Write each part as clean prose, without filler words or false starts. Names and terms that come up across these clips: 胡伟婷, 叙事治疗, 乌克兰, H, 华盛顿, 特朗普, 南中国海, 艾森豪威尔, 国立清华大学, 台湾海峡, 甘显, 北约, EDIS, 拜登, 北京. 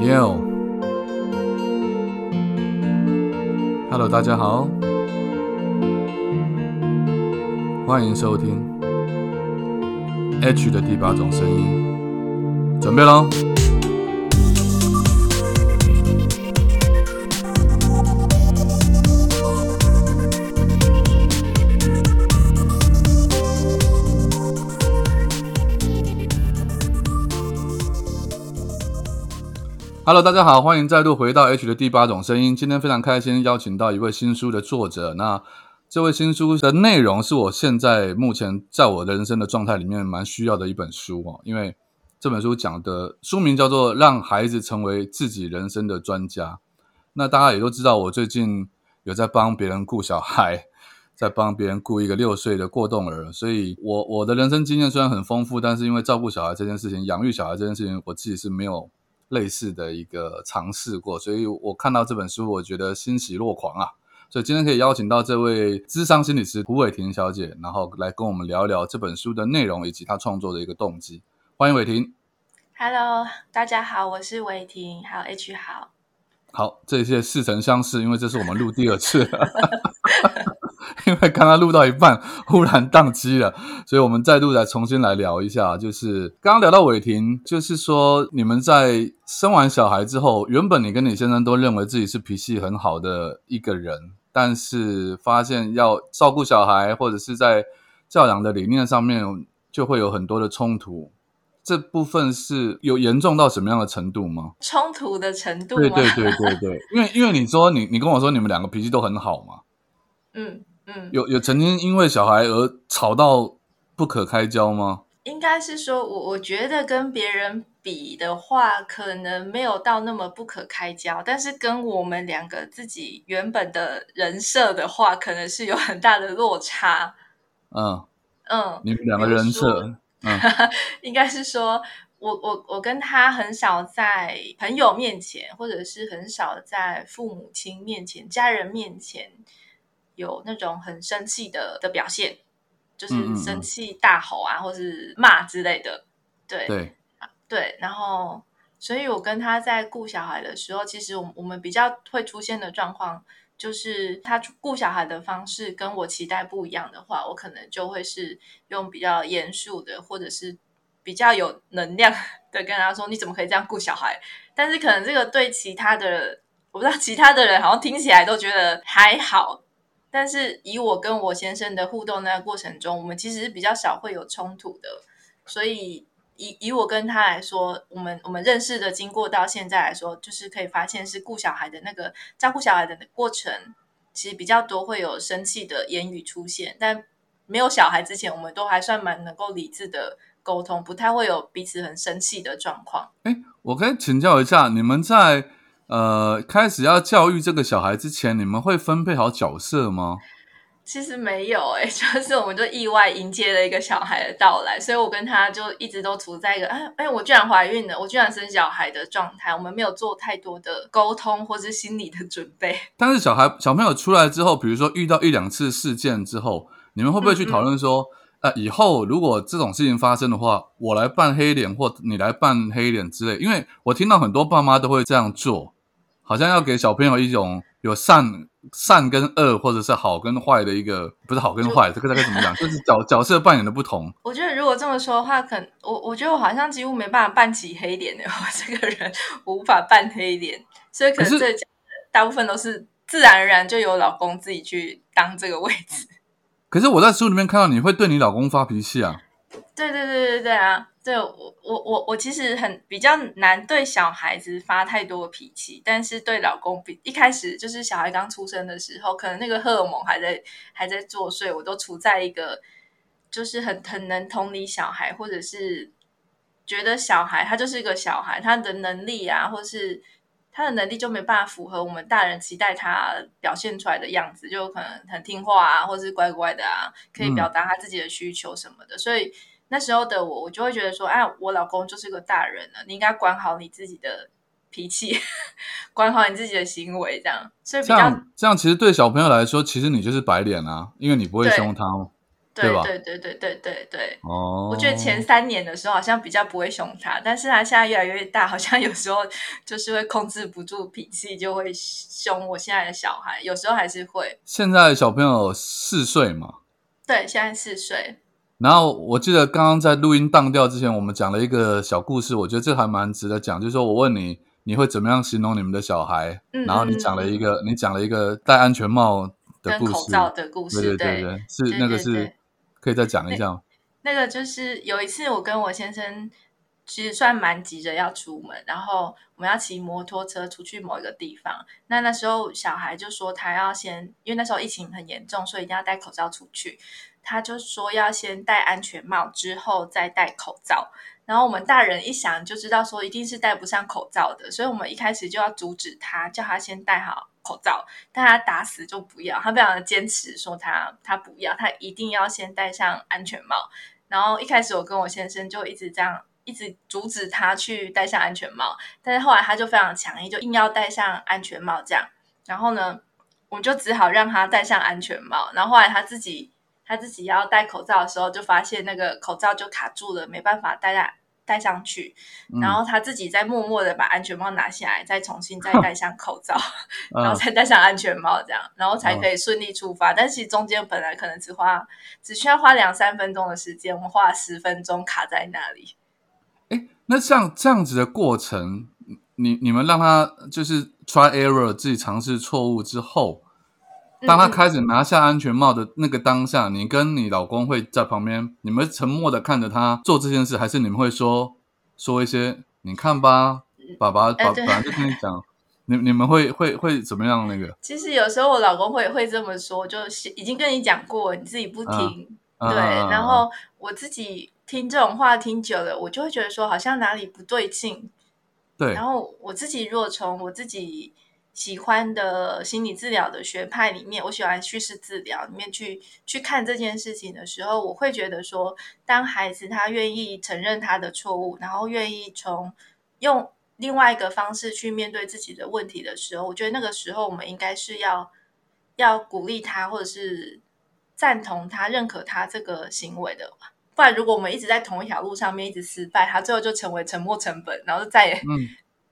Yo Hello 大家好，欢迎收听 H 的第8种声音，准备咯。Hello， 大家好，欢迎再度回到 H 的第8种声音。今天非常开心邀请到一位新书的作者，那这位新书的内容是我现在目前在我人生的状态里面蛮需要的一本书哦，因为这本书讲的书名叫做《让孩子成为自己人生的专家》。那大家也都知道，我最近有在帮别人顾小孩，在帮别人顾一个6岁的过动儿，所以我的人生经验虽然很丰富，但是因为照顾小孩这件事情，养育小孩这件事情，我自己是没有类似的一个尝试过，所以我看到这本书我觉得欣喜若狂啊，所以今天可以邀请到这位谘商心理师胡伟婷小姐，然后来跟我们聊一聊这本书的内容以及她创作的一个动机。欢迎伟婷。 Hello 大家好，我是伟婷，还有 H 好，这些似曾相识，因为这是我们录第2次了因为刚刚录到一半忽然宕机了，所以我们再度来重新来聊一下。就是刚刚聊到伟婷，就是说你们在生完小孩之后，原本你跟你先生都认为自己是脾气很好的一个人，但是发现要照顾小孩或者是在教养的理念上面就会有很多的冲突，这部分是有严重到什么样的程度吗？冲突的程度吗？对因为你说你跟我说你们两个脾气都很好嘛，有曾经因为小孩而吵到不可开交吗？应该是说我觉得跟别人比的话可能没有到那么不可开交，但是跟我们两个自己原本的人设的话可能是有很大的落差。你们两个人设应该是说我跟他很少在朋友面前，或者是很少在父母亲面前、家人面前有那种很生气的表现，就是生气大吼啊或是骂之类的。对，然后所以我跟他在顾小孩的时候，其实我们比较会出现的状况就是他顾小孩的方式跟我期待不一样的话，我可能就会是用比较严肃的或者是比较有能量的跟他说你怎么可以这样顾小孩。但是可能这个对其他的，我不知道其他的人好像听起来都觉得还好，但是以我跟我先生的互动那个过程中，我们其实是比较少会有冲突的，所以以我跟他来说，我们认识的经过到现在来说，就是可以发现是顾小孩的那个照顾小孩的过程，其实比较多会有生气的言语出现。但没有小孩之前，我们都还算蛮能够理智的沟通，不太会有彼此很生气的状况。我可以请教一下，你们在开始要教育这个小孩之前，你们会分配好角色吗？其实没有就是我们就意外迎接了一个小孩的到来，所以我跟他就一直都处在一个我居然怀孕了，我居然生小孩的状态，我们没有做太多的沟通或是心理的准备。但是小朋友出来之后，比如说遇到1-2次事件之后，你们会不会去讨论说以后如果这种事情发生的话，我来扮黑脸或你来扮黑脸之类？因为我听到很多爸妈都会这样做，好像要给小朋友一种有善跟恶，或者是好跟坏的一个，不是好跟坏，这个大概怎么讲？就是角色扮演的不同。我觉得如果这么说的话，我觉得我好像几乎没办法扮起黑脸的，我这个人我无法扮黑脸，所以可能这大部分都是自然而然就由老公自己去当这个位置。可是我在书里面看到你会对你老公发脾气啊。对啊，对我其实比较难对小孩子发太多脾气，但是对老公一开始就是小孩刚出生的时候，可能那个荷尔蒙还在作祟，我都处在一个就是很能同理小孩，或者是觉得小孩他就是一个小孩，他的能力啊，或是他的能力就没办法符合我们大人期待他表现出来的样子，就可能很听话啊，或是乖乖的啊，可以表达他自己的需求什么的，所以那时候的我就会觉得说我老公就是个大人了，你应该管好你自己的脾气管好你自己的行为，这样。所以比较这样其实对小朋友来说，其实你就是白脸啊，因为你不会凶他。对吧？对对对对对对。哦。我觉得前3年的时候好像比较不会凶他，但是他现在越来越大，好像有时候就是会控制不住脾气，就会凶我现在的小孩，有时候还是会。现在的小朋友4岁嘛？对，现在4岁。然后我记得刚刚在录音当掉之前，我们讲了一个小故事，我觉得这还蛮值得讲。就是说我问你，你会怎么样形容你们的小孩？嗯、然后你讲了一个戴安全帽的故事，跟口罩的故事，对对对，是那个是可以再讲一下吗？那个就是有一次我跟我先生其实算蛮急着要出门，然后我们要骑摩托车出去某一个地方。那时候小孩就说他要先，因为那时候疫情很严重，所以一定要戴口罩出去。他就说要先戴安全帽之后再戴口罩，然后我们大人一想就知道说一定是戴不上口罩的，所以我们一开始就要阻止他，叫他先戴好口罩，但他打死就不要，他非常的坚持说他不要，他一定要先戴上安全帽。然后一开始我跟我先生就一直这样一直阻止他去戴上安全帽，但是后来他就非常强硬，就硬要戴上安全帽这样。然后呢我们就只好让他戴上安全帽，然后后来他自己要戴口罩的时候，就发现那个口罩就卡住了，没办法戴上去。然后他自己再默默的把安全帽拿下来，再重新再戴上口罩，然后再戴上安全帽，这样，然后才可以顺利出发。但是中间本来可能只需要花2-3分钟的时间，我们花了10分钟卡在那里。哎，那像这样子的过程，你们让他就是 try error 自己尝试错误之后。当他开始拿下安全帽的那个当下，你跟你老公会在旁边，你们沉默的看着他做这件事，还是你们会说一些你看吧爸爸本来就跟你讲，你们会怎么样那个？其实有时候我老公会这么说，就是已经跟你讲过你自己不听、对、然后我自己听这种话听久了，我就会觉得说好像哪里不对劲。对，然后我自己若从我自己喜欢的心理治疗的学派里面，我喜欢叙事治疗里面去看这件事情的时候，我会觉得说，当孩子他愿意承认他的错误，然后愿意用另外一个方式去面对自己的问题的时候，我觉得那个时候我们应该是要鼓励他，或者是赞同他、认可他这个行为的。不然如果我们一直在同一条路上面一直失败，他最后就成为沉没成本，然后再也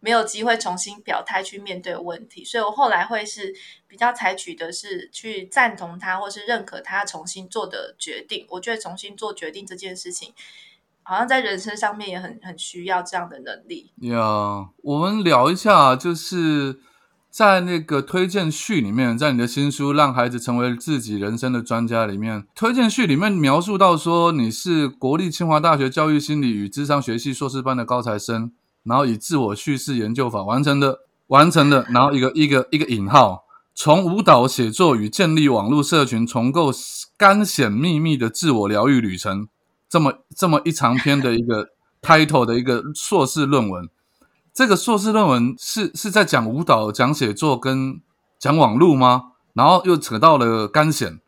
没有机会重新表态去面对问题。所以我后来会是比较采取的是去赞同他或是认可他重新做的决定。我觉得重新做决定这件事情好像在人生上面也很需要这样的能力。我们聊一下，就是在那个推荐序里面，在你的新书《让孩子成为自己人生的专家》里面，推荐序里面描述到说你是国立清华大学教育心理与諮商学系硕士班的高材生，然后以自我叙事研究法完成的，然后一个引号，从舞蹈写作与建立网络社群重构甘显秘密的自我疗愈旅程，这么一长篇的一个 title 的一个硕士论文。这个硕士论文是在讲舞蹈、讲写作跟讲网络吗？然后又扯到了甘显，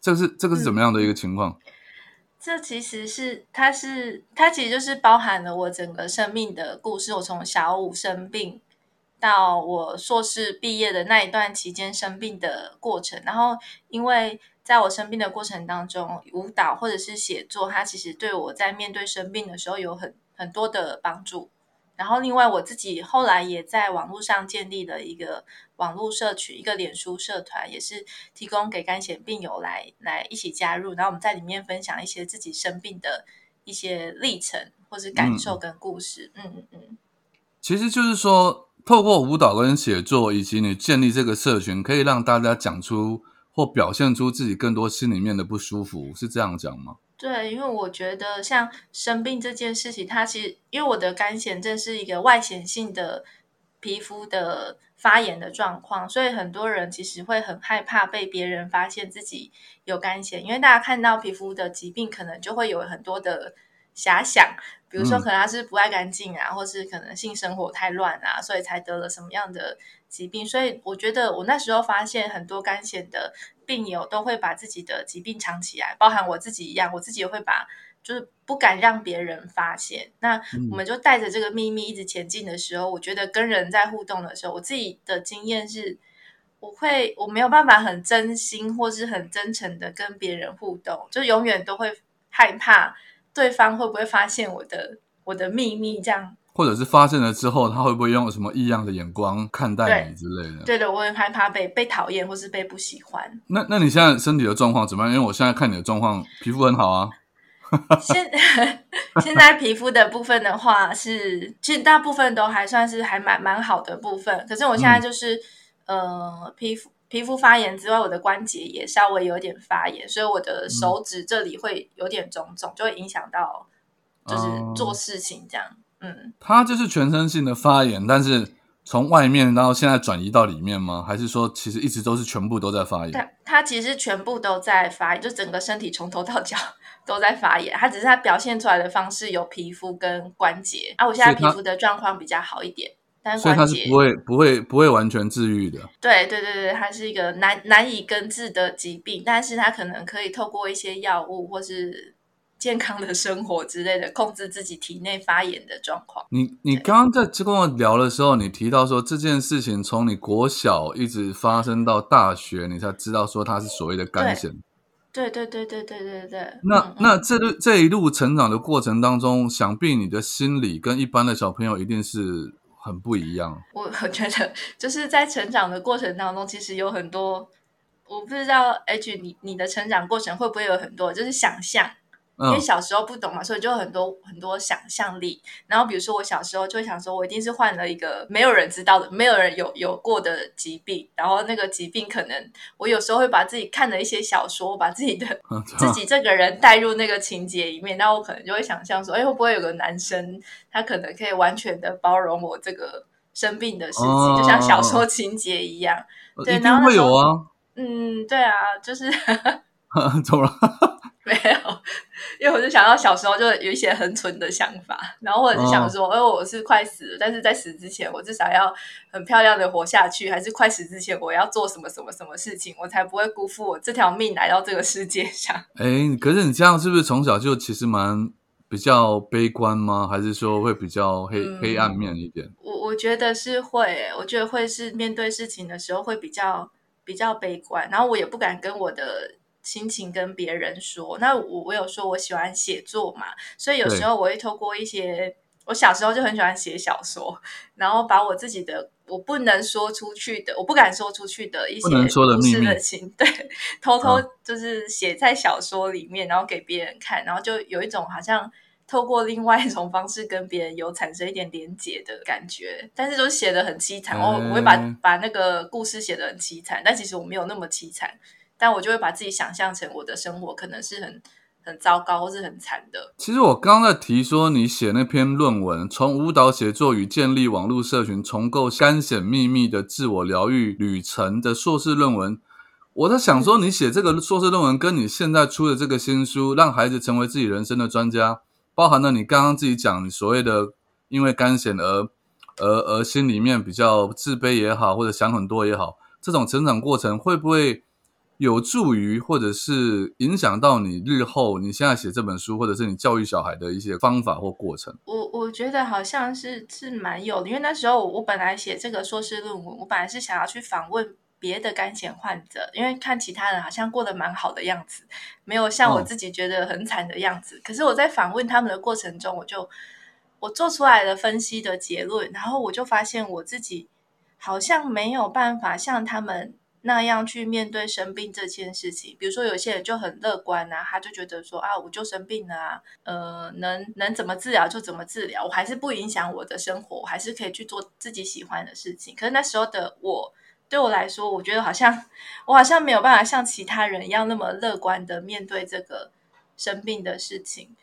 这个是怎么样的一个情况？这其实它其实就是包含了我整个生命的故事。我从小5生病到我硕士毕业的那一段期间生病的过程，然后因为在我生病的过程当中，舞蹈或者是写作，它其实对我在面对生病的时候有很多的帮助。然后另外我自己后来也在网络上建立了一个网络社群，一个脸书社团，也是提供给甘显病友来一起加入，然后我们在里面分享一些自己生病的一些历程或是感受跟故事。其实就是说透过舞蹈跟写作以及你建立这个社群，可以让大家讲出或表现出自己更多心里面的不舒服，是这样讲吗？对，因为我觉得像生病这件事情，它其实因为我的甘显症是一个外显性的皮肤的发炎的状况，所以很多人其实会很害怕被别人发现自己有甘显，因为大家看到皮肤的疾病可能就会有很多的遐想，比如说可能他是不爱干净啊，或是可能性生活太乱啊，所以才得了什么样的疾病。所以我觉得我那时候发现很多甘显的病友都会把自己的疾病藏起来，包含我自己一样，我自己也会把就是不敢让别人发现。那我们就带着这个秘密一直前进的时候，我觉得跟人在互动的时候，我自己的经验是我没有办法很真心或是很真诚的跟别人互动，就永远都会害怕对方会不会发现我的秘密这样，或者是发现了之后他会不会用什么异样的眼光看待你之类的。对的，我也害怕被讨厌或是被不喜欢。那你现在身体的状况怎么样？因为我现在看你的状况皮肤很好啊。现在皮肤的部分的话是其实大部分都还算是还蛮好的部分，可是我现在就是、皮肤发炎之外，我的关节也稍微有点发炎，所以我的手指这里会有点肿肿，就会影响到就是做事情这样。它就是全身性的发炎，但是从外面到现在转移到里面吗？还是说其实一直都是全部都在发炎？它其实全部都在发炎，就整个身体从头到脚都在发炎，它只是它表现出来的方式有皮肤跟关节啊。我现在皮肤的状况比较好一点，但关节所以它是不会完全治愈的。对，它是一个难以根治的疾病，但是它可能可以透过一些药物或是健康的生活之类的控制自己体内发炎的状况。你刚刚在跟我聊的时候，你提到说这件事情从你国小一直发生到大学，你才知道说它是所谓的肝炎。对。那这一路成长的过程当中，想必你的心理跟一般的小朋友一定是很不一样。我觉得就是在成长的过程当中，其实有很多，我不知道 H 你的成长过程会不会有很多就是想象，因为小时候不懂嘛，所以就很多很多想象力。然后比如说我小时候就会想说，我一定是患了一个没有人知道的、没有人有过的疾病。然后那个疾病可能我有时候会把自己看了一些小说，把自己这个人带入那个情节里面。那我可能就会想象说，会不会有个男生他可能可以完全的包容我这个生病的事情，就像小说情节一样。对，一定会有啊。对啊，就是怎么了？没有，因为我就想到小时候就有一些很蠢的想法，然后我就想说我是快死了，但是在死之前我至少要很漂亮的活下去，还是快死之前我要做什么什么什么事情，我才不会辜负我这条命来到这个世界上。可是你这样是不是从小就其实蛮比较悲观吗？还是说会比较黑暗面一点？我觉得是会，我觉得会是面对事情的时候会比较悲观，然后我也不敢跟我的心情跟别人说。那我有说我喜欢写作嘛，所以有时候我会透过一些，我小时候就很喜欢写小说，然后把我自己的我不能说出去的，我不敢说出去的一些故事的情，对，偷偷就是写在小说里面，然后给别人看，然后就有一种好像透过另外一种方式跟别人有产生一点连结的感觉。但是就写得很凄惨，我会把那个故事写得很凄惨，但其实我没有那么凄惨，但我就会把自己想象成我的生活可能是很糟糕或是很惨的。其实我刚刚在提说你写那篇论文，从舞蹈写作与建立网络社群重构肝显秘密的自我疗愈旅程的硕士论文，我在想说你写这个硕士论文跟你现在出的这个新书让孩子成为自己人生的专家，包含了你刚刚自己讲你所谓的因为肝显而心里面比较自卑也好，或者想很多也好，这种成长过程会不会有助于或者是影响到你日后你现在写这本书或者是你教育小孩的一些方法或过程？我觉得好像是蛮有的，因为那时候我本来写这个硕士论文，我本来是想要去访问别的肝显患者，因为看其他人好像过得蛮好的样子，没有像我自己觉得很惨的样子。可是我在访问他们的过程中，我做出来的分析的结论，然后我就发现我自己好像没有办法像他们那样去面对生病这件事情。比如说有些人就很乐观啊，他就觉得说我就生病了啊，能怎么治疗就怎么治疗，我还是不影响我的生活，我还是可以去做自己喜欢的事情。可是那时候的我，对我来说，我觉得我好像没有办法像其他人一样那么乐观的面对这个生病的事情，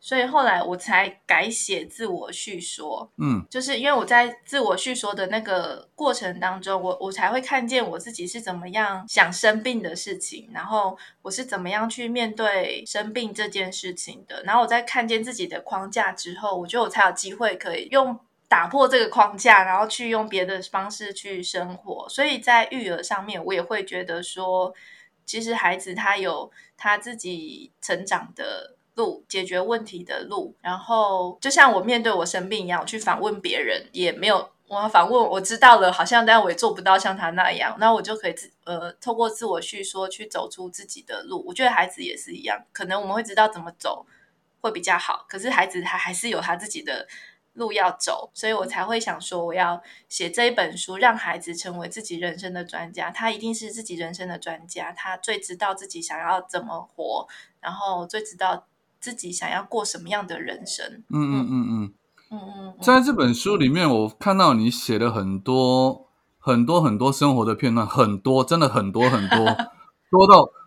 所以后来我才改写自我叙说。就是因为我在自我叙说的那个过程当中，我才会看见我自己是怎么样想生病的事情，然后我是怎么样去面对生病这件事情的。然后我在看见自己的框架之后，我觉得我才有机会可以用打破这个框架，然后去用别的方式去生活。所以在育儿上面，我也会觉得说，其实孩子他有他自己成长的路，解决问题的路，然后就像我面对我生病一样，我去访问别人也没有，我反问我知道了好像，但我也做不到像他那样，那我就可以透过自我叙说去走出自己的路。我觉得孩子也是一样，可能我们会知道怎么走会比较好，可是孩子他还是有他自己的路要走，所以我才会想说我要写这一本书，让孩子成为自己人生的专家。他一定是自己人生的专家，他最知道自己想要怎么活，然后最知道自己想要过什么样的人生。在这本书里面我看到你写了很多生活的片段，很多，真的很多很多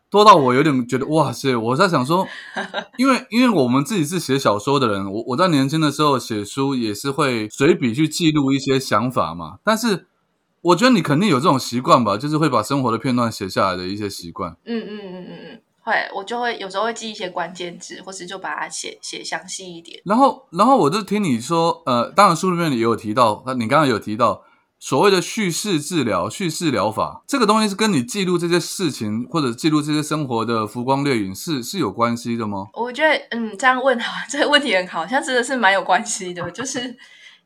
多到我有点觉得哇塞，我在想说因为我们自己是写小说的人，我在年轻的时候写书也是会随笔去记录一些想法嘛，但是我觉得你肯定有这种习惯吧，就是会把生活的片段写下来的一些习惯。会，我就会有时候会记一些关键字，或是就把它写详细一点。然后我就听你说，当然书里面也有提到，你刚刚有提到所谓的叙事治疗、叙事疗法，这个东西是跟你记录这些事情或者记录这些生活的浮光掠影是有关系的吗？我觉得，这样问好，这个问题很好，好像真的是蛮有关系的，就是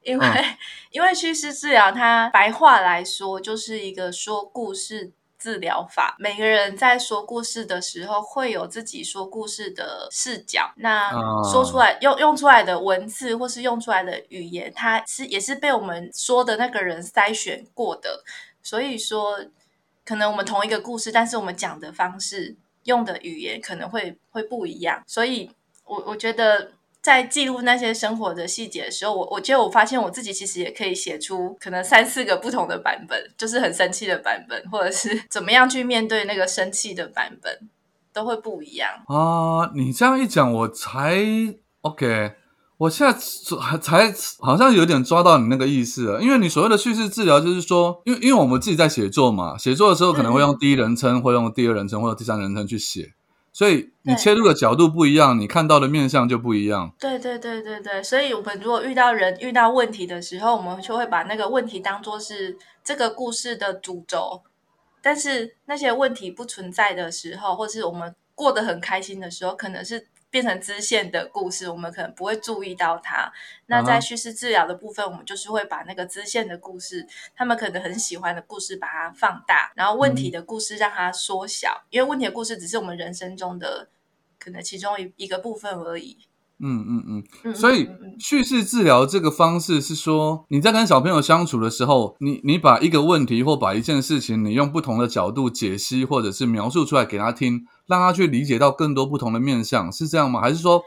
因为叙事治疗，它白话来说就是一个说故事治疗法。每个人在说故事的时候会有自己说故事的视角，那说出来用出来的文字或是用出来的语言，它也是被我们说的那个人筛选过的，所以说可能我们同一个故事，但是我们讲的方式用的语言可能会不一样。所以我觉得在记录那些生活的细节的时候，我觉得我发现我自己其实也可以写出可能3-4个不同的版本，就是很生气的版本，或者是怎么样去面对那个生气的版本，都会不一样啊。你这样一讲我才 OK， 我现在才好像有点抓到你那个意思了。因为你所谓的叙事治疗就是说，因为我们自己在写作嘛，写作的时候可能会用第一人称，会用第二人称，或者第三人称去写，所以你切入的角度不一样，你看到的面向就不一样。对，所以我们如果遇到人遇到问题的时候，我们就会把那个问题当作是这个故事的主轴，但是那些问题不存在的时候，或是我们过得很开心的时候，可能是变成支线的故事，我们可能不会注意到它。那在叙事治疗的部分，我们就是会把那个支线的故事，他们可能很喜欢的故事把它放大，然后问题的故事让它缩小，因为问题的故事只是我们人生中的可能其中一个部分而已。所以叙事治疗这个方式是说，你在跟小朋友相处的时候，你把一个问题或把一件事情，你用不同的角度解析或者是描述出来给他听，让他去理解到更多不同的面向，是这样吗？还是说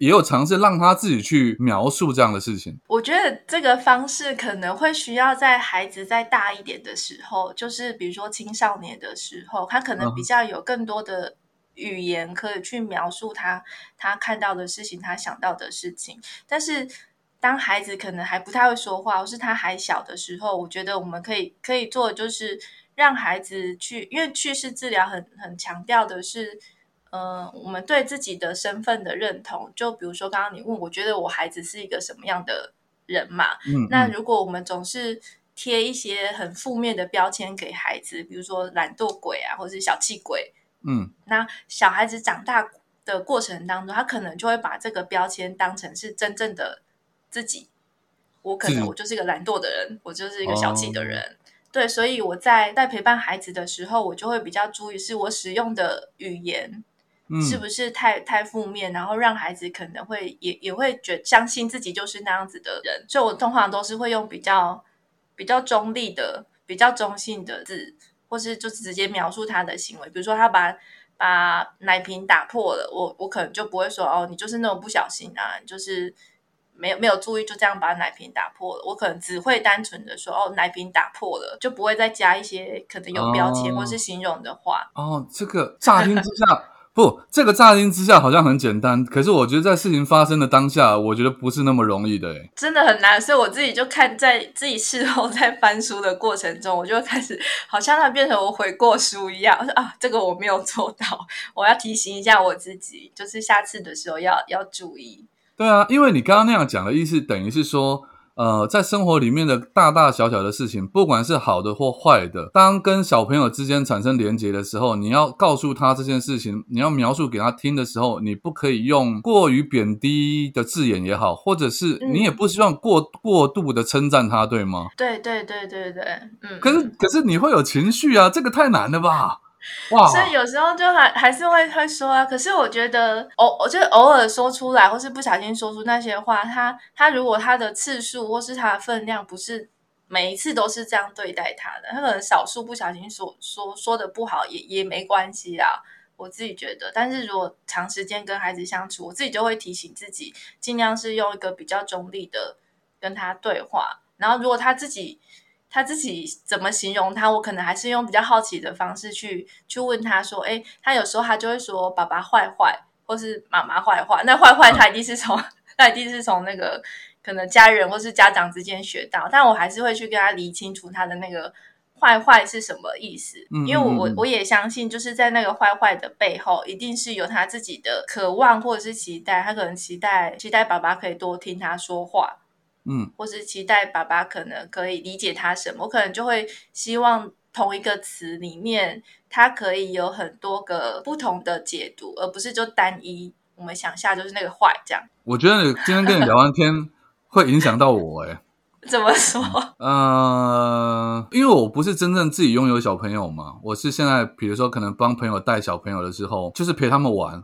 也有尝试让他自己去描述这样的事情？我觉得这个方式可能会需要在孩子再大一点的时候，就是比如说青少年的时候，他可能比较有更多的语言可以去描述他看到的事情，他想到的事情。但是当孩子可能还不太会说话，或是他还小的时候，我觉得我们可以做的就是让孩子去，因为叙事治疗很强调的是我们对自己的身份的认同。就比如说刚刚你问我觉得我孩子是一个什么样的人嘛，那如果我们总是贴一些很负面的标签给孩子，比如说懒惰鬼啊，或是小气鬼，那小孩子长大的过程当中，他可能就会把这个标签当成是真正的自己。我就是一个懒惰的人，我就是一个小气的人，对。所以我在陪伴孩子的时候，我就会比较注意是我使用的语言是不是太负面，然后让孩子可能会也会相信自己就是那样子的人。所以我通常都是会用比较中立的、比较中性的字，或是就直接描述他的行为。比如说他把奶瓶打破了，我可能就不会说哦，你就是那种不小心啊，你就是没有注意就这样把奶瓶打破了。我可能只会单纯的说哦，奶瓶打破了，就不会再加一些可能有标签或是形容的话。这个乍听之下这个乍听之下好像很简单，可是我觉得在事情发生的当下，我觉得不是那么容易的，真的很难。所以我自己就看，在自己事后在翻书的过程中，我就开始好像它变成我悔过书一样，这个我没有做到，我要提醒一下我自己，就是下次的时候要注意。对啊，因为你刚刚那样讲的意思，等于是说在生活里面的大大小小的事情，不管是好的或坏的，当跟小朋友之间产生连结的时候，你要告诉他这件事情，你要描述给他听的时候，你不可以用过于贬低的字眼也好，或者是你也不希望过度的称赞他，对吗？对对对对对，嗯。可是你会有情绪啊，这个太难了吧。Wow. 所以有时候就还是会说啊，可是我觉得偶尔说出来，或是不小心说出那些话，他如果他的次数或是他的分量不是每一次都是这样对待他的，他可能少数不小心说的不好也没关系啦，我自己觉得。但是如果长时间跟孩子相处，我自己就会提醒自己，尽量是用一个比较中立的跟他对话，然后如果他自己怎么形容他，我可能还是用比较好奇的方式去问他说，诶，他有时候他就会说爸爸坏坏或是妈妈坏坏，那坏坏他一定是从那个可能家人或是家长之间学到，但我还是会去跟他理清楚他的那个坏坏是什么意思，因为我也相信就是在那个坏坏的背后一定是有他自己的渴望或者是期待，他可能期待爸爸可以多听他说话，或是期待爸爸可能可以理解他什么，我可能就会希望同一个词里面他可以有很多个不同的解读，而不是就单一我们想下就是那个坏这样。我觉得今天跟你聊完天会影响到我耶。怎么说？因为我不是真正自己拥有小朋友嘛，我是现在比如说可能帮朋友带小朋友的时候，就是陪他们玩。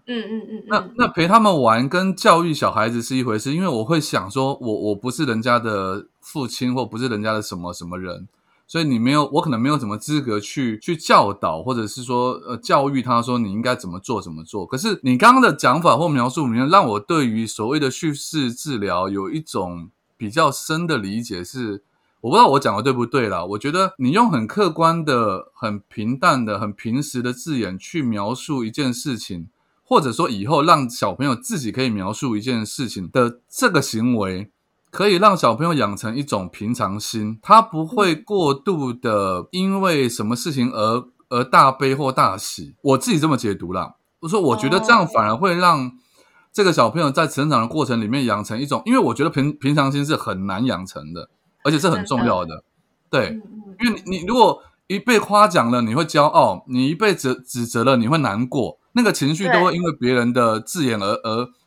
那陪他们玩跟教育小孩子是一回事，因为我会想说我不是人家的父亲，或不是人家的什么什么人，所以我可能没有什么资格去教导，或者是说教育他说你应该怎么做。可是你刚刚的讲法或描述里面，让我对于所谓的叙事治疗有一种比较深的理解，是我不知道我讲的对不对啦，我觉得你用很客观的、很平淡的、很平实的字眼去描述一件事情，或者说以后让小朋友自己可以描述一件事情的这个行为，可以让小朋友养成一种平常心，他不会过度的因为什么事情而大悲或大喜，我自己这么解读啦。我觉得这样反而会让这个小朋友在成长的过程里面养成一种，因为我觉得平常心是很难养成的，而且是很重要的。对，因为你如果一被夸奖了你会骄傲，你一被指责了你会难过，那个情绪都会因为别人的字眼而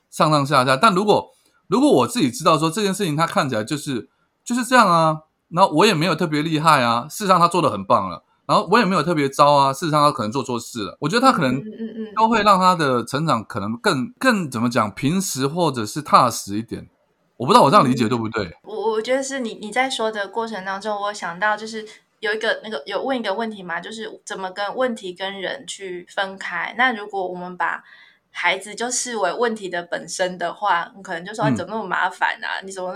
上下。但如果我自己知道说这件事情他看起来就是这样啊，然后我也没有特别厉害啊，事实上他做得很棒了，然后我也没有特别糟啊，事实上他可能做错事了，我觉得他可能都会让他的成长可能更怎么讲，平实或者是踏实一点。我不知道我这样理解对不对。我觉得是你在说的过程当中，我想到就是有一个那个有问一个问题嘛，就是怎么跟问题跟人去分开。那如果我们把孩子就视为问题的本身的话，你可能就说你怎么那么麻烦啊，你怎么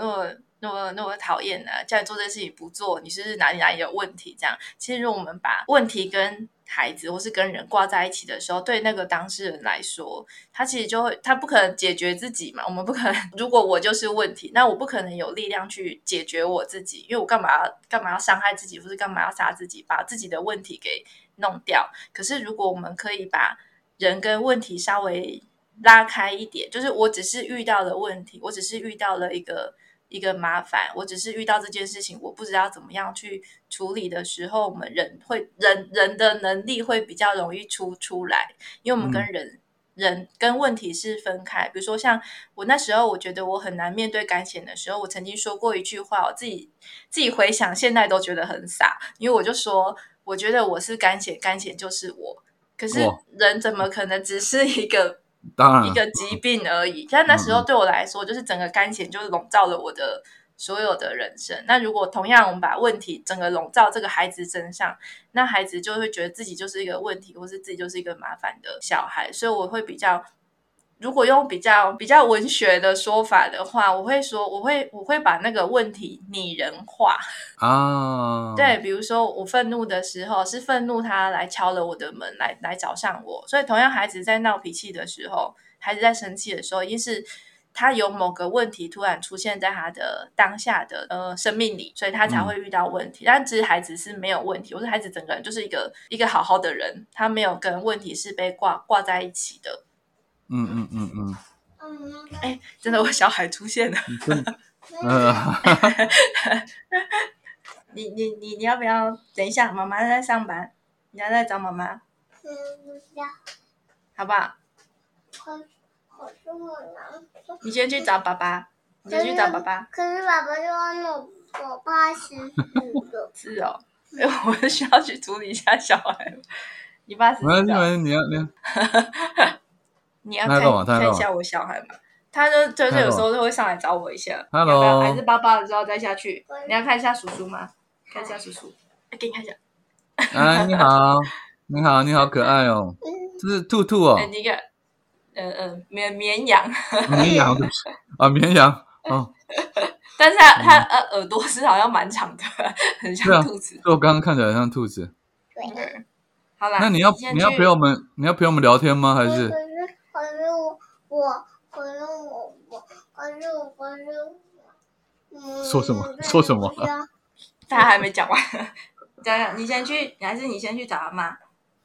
那么讨厌呢？叫你做这件事情不做，你是不是哪里有问题？这样，其实如果我们把问题跟孩子或是跟人挂在一起的时候，对那个当事人来说，他其实就会，他不可能解决自己嘛。我们不可能，如果我就是问题，那我不可能有力量去解决我自己，因为我干嘛要伤害自己，或是干嘛要杀自己，把自己的问题给弄掉。可是如果我们可以把人跟问题稍微拉开一点，就是我只是遇到了问题，我只是遇到了一个麻烦，我只是遇到这件事情我不知道怎么样去处理的时候，我们人的能力会比较容易出来，因为我们跟人跟问题是分开。比如说像我那时候我觉得我很难面对肝炎的时候，我曾经说过一句话，我自己回想现在都觉得很傻，因为我就说我觉得我是肝炎就是我，可是人怎么可能只是一个当然一个疾病而已。但那时候对我来说，就是整个肝炎就是笼罩了我的所有的人生。那如果同样我们把问题整个笼罩这个孩子身上，那孩子就会觉得自己就是一个问题，或是自己就是一个麻烦的小孩。所以我会比较，如果用比较文学的说法的话，我会说我会把那个问题拟人化啊。对，比如说我愤怒的时候，是愤怒他来敲了我的门，来找上我。所以同样孩子在闹脾气的时候，孩子在生气的时候，一定是他有某个问题突然出现在他的当下的生命里，所以他才会遇到问题。但其实孩子是没有问题，我说孩子整个人就是一个好好的人，他没有跟问题是被挂在一起的。真的我小孩出现了。你要不要等一下？妈妈在上班，你要再找妈妈。不要，好不好？你先去找爸爸，你先去找爸爸。可是爸爸就让我爸死。是哦，我需要去处理一下小孩。你爸死了。你要看一下我小孩嘛？他就是有时候就会上来找我一下，要不要还是抱抱了之后再下去？你要看一下叔叔吗？看一下叔叔，给你看一下。哎，你好，你好，你好可爱哦，这是兔兔哦。你看，绵羊。绵羊啊，绵羊哦。但是它耳朵是好像蛮长的，很像兔子。我刚刚看起来像兔子。对。好啦，那你要陪我们，你要陪我们聊天吗？还是？可是我说什么？说什么？他还没讲完。讲，你先去，还是你先去找阿嬷？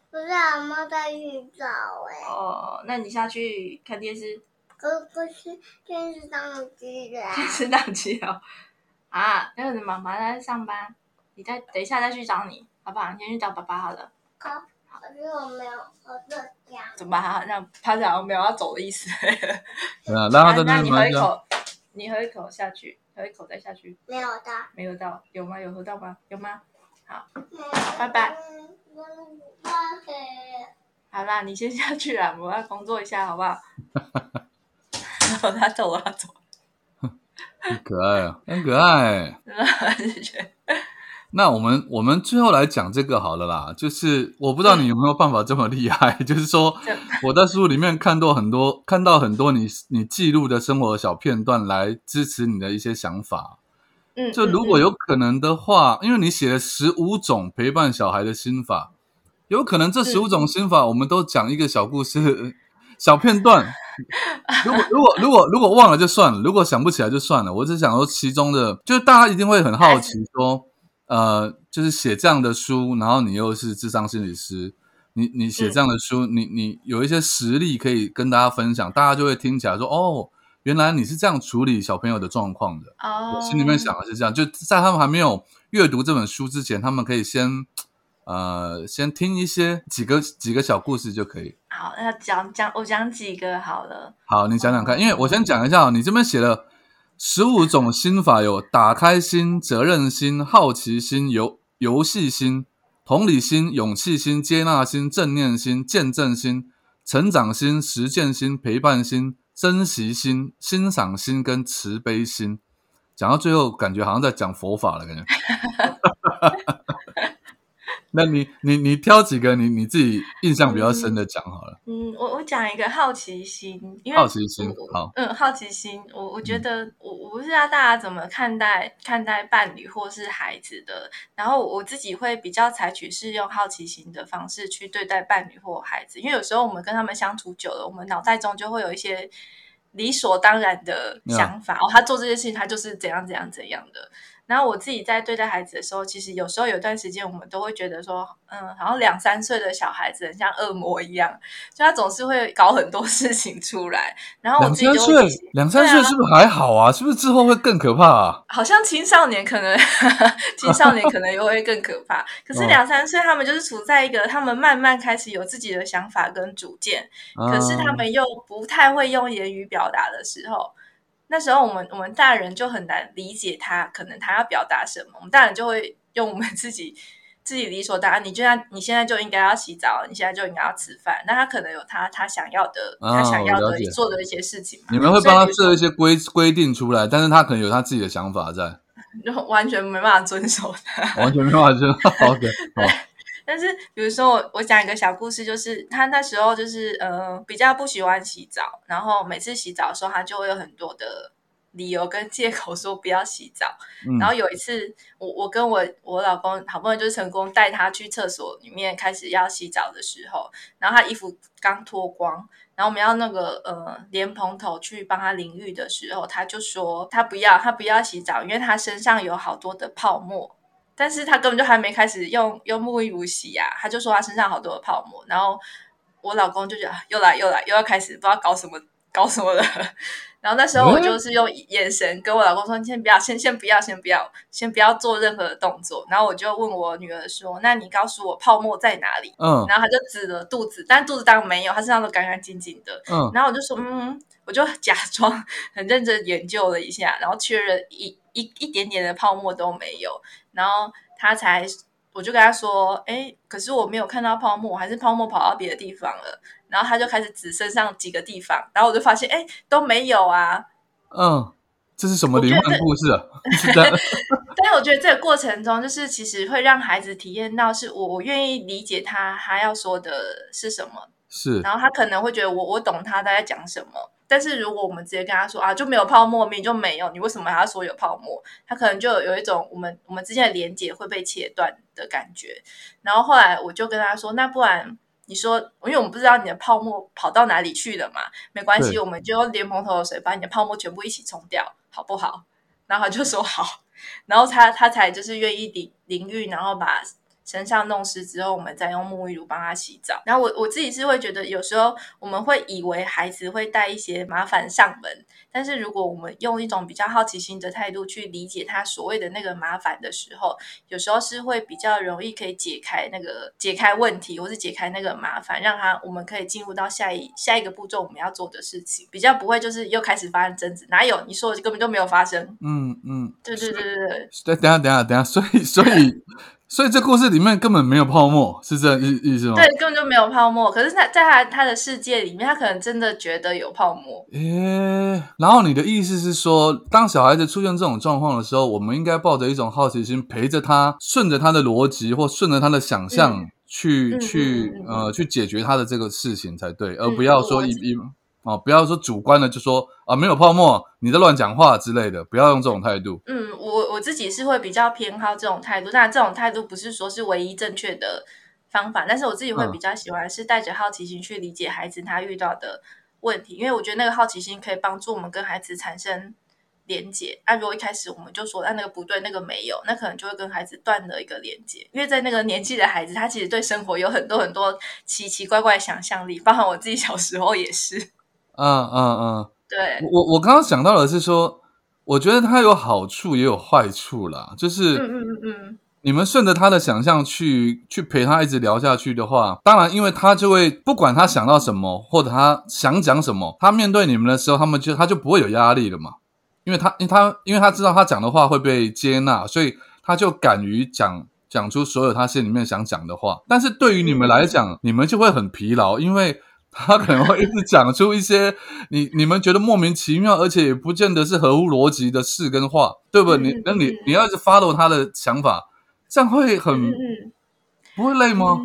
不是阿嬷再去找哎。哦，那你下去看电视。可是电视宕机了。电视宕机了。啊，那你妈妈在上班，你再等一下再去找你，好不好？你先去找爸爸好了。好。可是我没有，我这样怎么还让他讲没有要走的意思？对啊，让他在那里慢一下。你喝一口下去，喝一口再下去。没有到，没有到，有吗？有喝到吗？有吗？好，拜拜。好啦，你先下去啦，我要工作一下，好不好？他走了，他走了。很可爱啊，很可爱。那我们最后来讲这个好了啦，就是我不知道你有没有办法这么厉害，就是说我在书里面看到很多你记录的生活小片段来支持你的一些想法。就如果有可能的话，因为你写了15种陪伴小孩的心法，有可能这15种心法我们都讲一个小故事小片段。如果忘了就算了，如果想不起来就算了，我只想说其中的就是大家一定会很好奇说就是写这样的书，然后你又是諮商心理师，你写这样的书，你有一些实例可以跟大家分享，大家就会听起来说，哦，原来你是这样处理小朋友的状况的。我心里面想的是这样，就在他们还没有阅读这本书之前，他们可以先听一些几个小故事就可以。好，那我讲几个好了。好，你讲讲看，因为我先讲一下，你这边写了15种心法，有打开心、责任心、好奇心、游戏心、同理心、勇气心、接纳心、正念心、见证心、成长心、实践心、陪伴心、珍惜心、欣赏心跟慈悲心。讲到最后感觉好像在讲佛法了感觉。那你挑几个你自己印象比较深的讲好了。我讲一个好奇心，因为好奇心好。好奇心，我觉得我不知道大家怎么看待伴侣或是孩子的，然后我自己会比较采取是用好奇心的方式去对待伴侣或孩子，因为有时候我们跟他们相处久了，我们脑袋中就会有一些理所当然的想法，他做这件事情他就是怎样怎样怎样的。然后我自己在对待孩子的时候，其实有时候有段时间我们都会觉得说，好像2-3岁的小孩子很像恶魔一样，就他总是会搞很多事情出来。然后我自己就2-3岁是不是还好啊？是不是之后会更可怕啊？好像青少年可能又会更可怕。可是2-3岁他们就是处在一个他们慢慢开始有自己的想法跟主见，可是他们又不太会用言语表达的时候。那时候我们大人就很难理解他，可能他要表达什么，我们大人就会用我们自己理所当然，你现在就应该要洗澡，你现在就应该要吃饭，那他可能有他想要的，他想要的做的一些事情嘛。你们会帮他设一些规定出来，但是他可能有他自己的想法在，就完全没办法遵守他，完全没办法遵守。OK， 好。但是比如说我讲一个小故事，就是他那时候就是比较不喜欢洗澡，然后每次洗澡的时候他就会有很多的理由跟借口说不要洗澡。然后有一次我跟我老公好不容易就是成功带他去厕所里面开始要洗澡的时候，然后他衣服刚脱光，然后我们要那个莲蓬头去帮他淋浴的时候，他就说他不要洗澡，因为他身上有好多的泡沫。但是他根本就还没开始用沐浴乳洗啊，他就说他身上好多的泡沫，然后我老公就觉得又来又要开始不知道搞什么了，然后那时候我就是用眼神跟我老公说，先不要做任何的动作。然后我就问我女儿说，那你告诉我泡沫在哪里？嗯，然后她就指了肚子，但肚子当然没有，她身上都干干净净的。嗯，然后我就说我就假装很认真研究了一下，然后确认一点点的泡沫都没有。然后我就跟她说，哎，可是我没有看到泡沫，还是泡沫跑到别的地方了。然后他就开始指身上几个地方，然后我就发现，哎，都没有啊。嗯，这是什么灵幻故事啊？但我觉得这个过程中，就是其实会让孩子体验到，是我愿意理解他要说的是什么。是，然后他可能会觉得我懂他在讲什么。但是如果我们直接跟他说啊，就没有泡沫，明明就没有，你为什么还要说有泡沫？他可能就有一种我们之间的连结会被切断的感觉。然后后来我就跟他说，那不然。你说，因为我们不知道你的泡沫跑到哪里去了嘛，没关系，我们就用莲蓬头的水把你的泡沫全部一起冲掉，好不好？然后他就说好，然后他才就是愿意淋浴，然后把身上弄湿之后，我们再用沐浴乳帮他洗澡。然后我自己是会觉得，有时候我们会以为孩子会带一些麻烦上门，但是如果我们用一种比较好奇心的态度去理解他所谓的那个麻烦的时候，有时候是会比较容易可以解开问题，或是解开那个麻烦，让我们可以进入到下一个步骤我们要做的事情，比较不会就是又开始发生争执。哪有？你说的根本就没有发生。嗯嗯，对。等一下，所以这故事里面根本没有泡沫，是这意思吗？对，根本就没有泡沫。可是在他的世界里面，他可能真的觉得有泡沫。然后你的意思是说，当小孩子出现这种状况的时候，我们应该抱着一种好奇心，陪着他，顺着他的逻辑或顺着他的想象去解决他的这个事情才对，而不要说不要说主观的就说啊没有泡沫，你在乱讲话之类的，不要用这种态度。嗯，我自己是会比较偏好这种态度，但这种态度不是说是唯一正确的方法，但是我自己会比较喜欢是带着好奇心去理解孩子他遇到的问题，因为我觉得那个好奇心可以帮助我们跟孩子产生连结。如果一开始我们就说那个不对，那个没有，那可能就会跟孩子断了一个连结，因为在那个年纪的孩子，他其实对生活有很多很多奇奇怪怪的想象力，包含我自己小时候也是。对，我刚刚想到的是说，我觉得它有好处也有坏处啦，就是你们顺着他的想象去陪他一直聊下去的话，当然因为他就会不管他想到什么或者他想讲什么，他面对你们的时候他就不会有压力了嘛，因为他知道他讲的话会被接纳，所以他就敢于讲出所有他心里面想讲的话。但是对于你们来讲，你们就会很疲劳，因为他可能会一直讲出一些你们觉得莫名其妙，而且也不见得是合乎逻辑的事跟话，对不对？你要一直 follow 他的想法，这样会很不会累吗？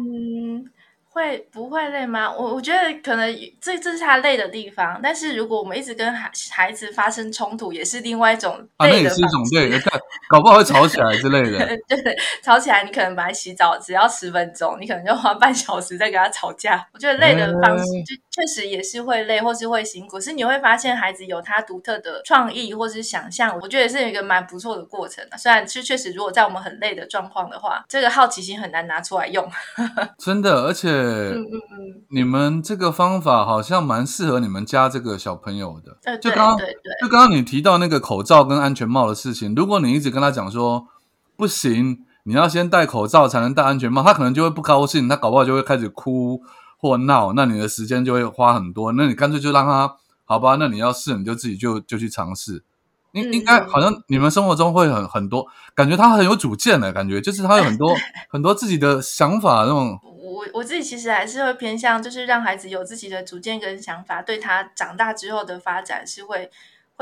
不会累吗？我觉得可能这是他累的地方，但是如果我们一直跟孩子发生冲突，也是另外一种累的方式，那也是一种累的，搞不好会吵起来之类的。对，吵起来你可能本来洗澡只要10分钟，你可能就花半小时在跟他吵架。我觉得累的方式就确实也是会累或是会辛苦，是你会发现孩子有他独特的创意或是想象，我觉得是一个蛮不错的过程的。虽然确实如果在我们很累的状况的话，这个好奇心很难拿出来用。真的，而且你们这个方法好像蛮适合你们家这个小朋友的。就刚刚你提到那个口罩跟安全帽的事情，如果你一直跟他讲说不行，你要先戴口罩才能戴安全帽，他可能就会不高兴，他搞不好就会开始哭或闹，那你的时间就会花很多，那你干脆就让他，好吧，那你要试你就自己就去尝试。应该好像你们生活中会很多，感觉他很有主见的感觉，就是他有很多很多自己的想法那种。我自己其实还是会偏向，就是让孩子有自己的主见跟想法，对他长大之后的发展是会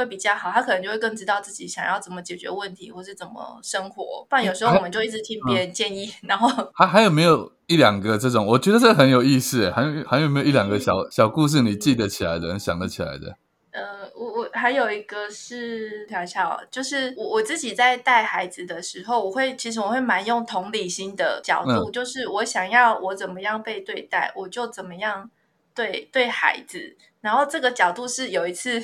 比较好，他可能就会更知道自己想要怎么解决问题或是怎么生活。不然有时候我们就一直听别人建议，然后还有没有一两个这种？我觉得这很有意思，还有没有一两个小故事你记得起来的，想得起来的？我还有一个是想一下哦，就是我自己在带孩子的时候，其实我会蛮用同理心的角度，就是我想要我怎么样被对待，我就怎么样对孩子。然后这个角度是有一次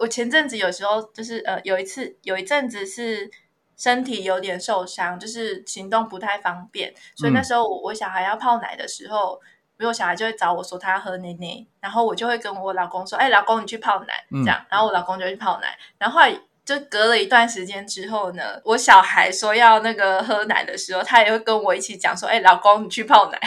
我前阵子有时候就是有一阵子是身体有点受伤，就是行动不太方便，所以那时候我小孩要泡奶的时候。比如我小孩就会找我说他要喝奶奶，然后我就会跟我老公说，哎，老公你去泡奶这样，然后我老公就去泡奶，然后后来就隔了一段时间之后呢，我小孩说要那个喝奶的时候，他也会跟我一起讲说，哎，老公你去泡奶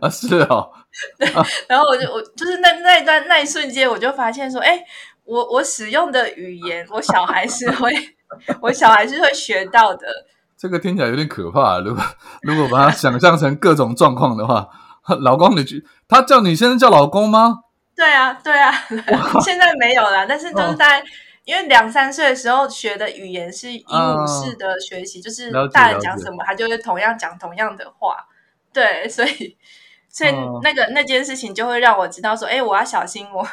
啊，是哦对，然后我就是那一瞬间我就发现说，哎，我使用的语言我小孩是会学到的。这个听起来有点可怕，如果把它想象成各种状况的话老公他叫你先叫老公吗？对啊现在没有啦，但是就是在因为2-3岁的时候学的语言是鹦鹉式的学习，就是大人讲什么他就会同样讲同样的话，对，所以那件事情就会让我知道说，哎，我要小心，我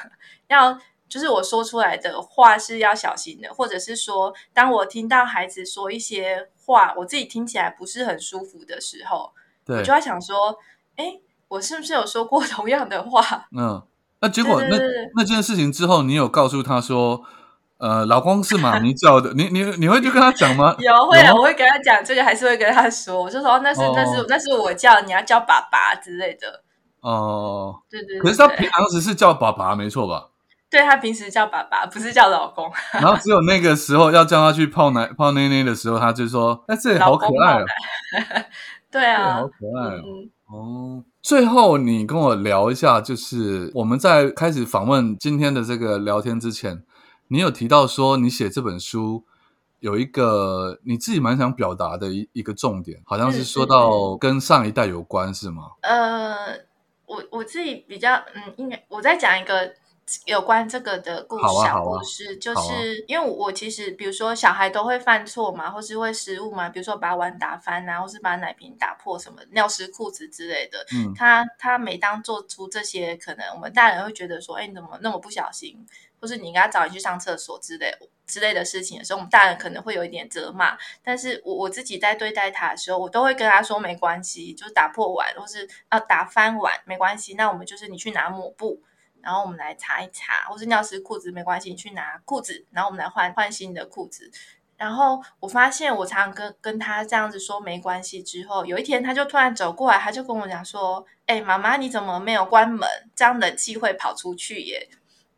要就是我说出来的话是要小心的，或者是说当我听到孩子说一些话我自己听起来不是很舒服的时候，我就会想说，哎，我是不是有说过同样的话？嗯，那结果那件事情之后你有告诉他说老公是马尼叫的你会去跟他讲吗？有，会啊，我会跟他讲，这个还是会跟他说，我就说那是我叫，你要叫爸爸之类的。哦，对，可是他平常只是叫爸爸没错吧？对，他平时叫爸爸，不是叫老公。然后只有那个时候要叫他去泡奶奶的时候，他就说：“哎，这好可爱哦。”对啊，好可爱哦。哦，最后你跟我聊一下，就是我们在开始访问今天的这个聊天之前，你有提到说你写这本书有一个你自己蛮想表达的一个重点，好像是说到跟上一代有关，是吗？我自己比较应该我再讲一个。有关这个的小故事，就是因为我其实比如说小孩都会犯错嘛，或是会失误嘛，比如说把碗打翻啊，或是把奶瓶打破什么尿湿裤子之类的，他每当做出这些，可能我们大人会觉得说，哎，你怎么那么不小心，或是你应该早点去上厕所之类的事情的时候，我们大人可能会有一点责骂，但是我自己在对待他的时候，我都会跟他说没关系，就是打破碗或是打翻碗没关系，那我们就是你去拿抹布，然后我们来擦一擦，或是尿湿裤子没关系，你去拿裤子，然后我们来换新的裤子。然后我发现我常常跟他这样子说没关系之后，有一天他就突然走过来，他就跟我讲说，哎，妈妈你怎么没有关门，这样冷气会跑出去耶。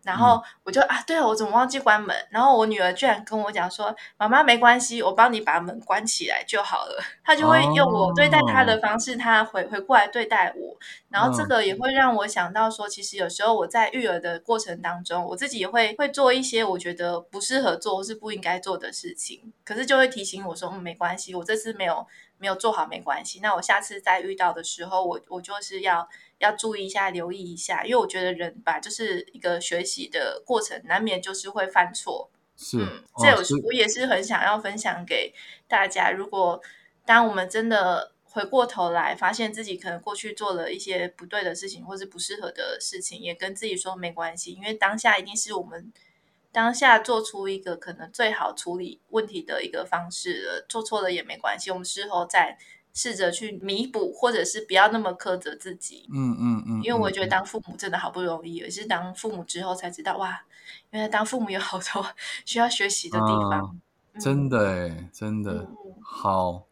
然后我就对了，我怎么忘记关门，然后我女儿居然跟我讲说，妈妈没关系，我帮你把门关起来就好了。她就会用我对待她的方式，她回过来对待我，然后这个也会让我想到说，其实有时候我在育儿的过程当中，我自己也会做一些我觉得不适合做或是不应该做的事情，可是就会提醒我说，没关系，我这次没有做好没关系，那我下次再遇到的时候，我就是要注意一下，留意一下，因为我觉得人吧，就是一个学习的过程，难免就是会犯错。是，这我也是很想要分享给大家。如果当我们真的回过头来，发现自己可能过去做了一些不对的事情，或是不适合的事情，也跟自己说没关系，因为当下一定是我们当下做出一个可能最好处理问题的一个方式了，做错了也没关系，我们事后再试着去弥补，或者是不要那么苛责自己。因为我觉得当父母真的好不容易，也是当父母之后才知道，哇，原来当父母有好多需要学习的地方。真的耶，真的。好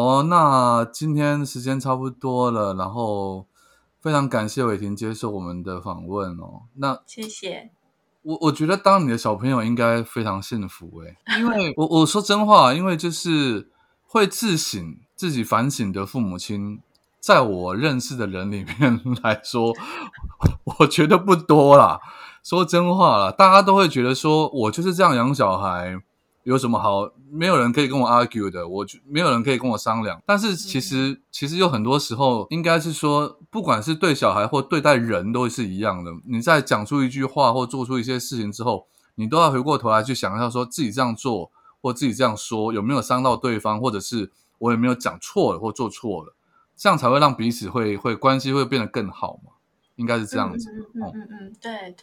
哦，那今天时间差不多了，然后非常感谢伟婷接受我们的访问哦。那谢谢。我觉得当你的小朋友应该非常幸福耶，因为我说真话，因为就是会自己反省的父母亲，在我认识的人里面来说，我觉得不多啦，说真话啦，大家都会觉得说我就是这样养小孩，有什么好，没有人可以跟我 argue 的，没有人可以跟我商量。但是其实有很多时候应该是说，不管是对小孩或对待人都是一样的，你在讲出一句话或做出一些事情之后，你都要回过头来去想一下，说自己这样做或自己这样说有没有伤到对方，或者是我有没有讲错了或做错了，这样才会让彼此会关系会变得更好嘛，应该是这样子。对。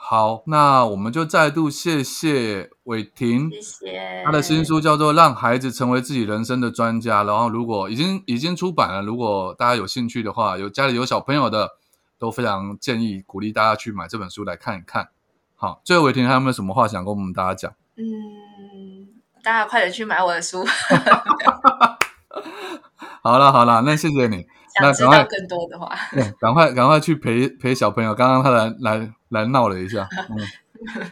好，那我们就再度谢谢伟婷，谢谢。她的新书叫做《让孩子成为自己人生的专家》，然后如果已经出版了，如果大家有兴趣的话，有家里有小朋友的，都非常建议鼓励大家去买这本书来看一看。好，最后伟婷还有没有什么话想跟我们大家讲？大家快点去买我的书。好啦，那谢谢你。想知道更多的话，赶快去陪小朋友。刚刚他来闹了一下，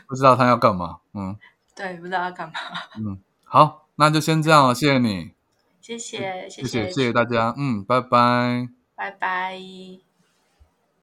不知道他要干嘛，对，不知道要干嘛，好，那就先这样了，谢谢你，谢谢大家，拜拜，拜拜。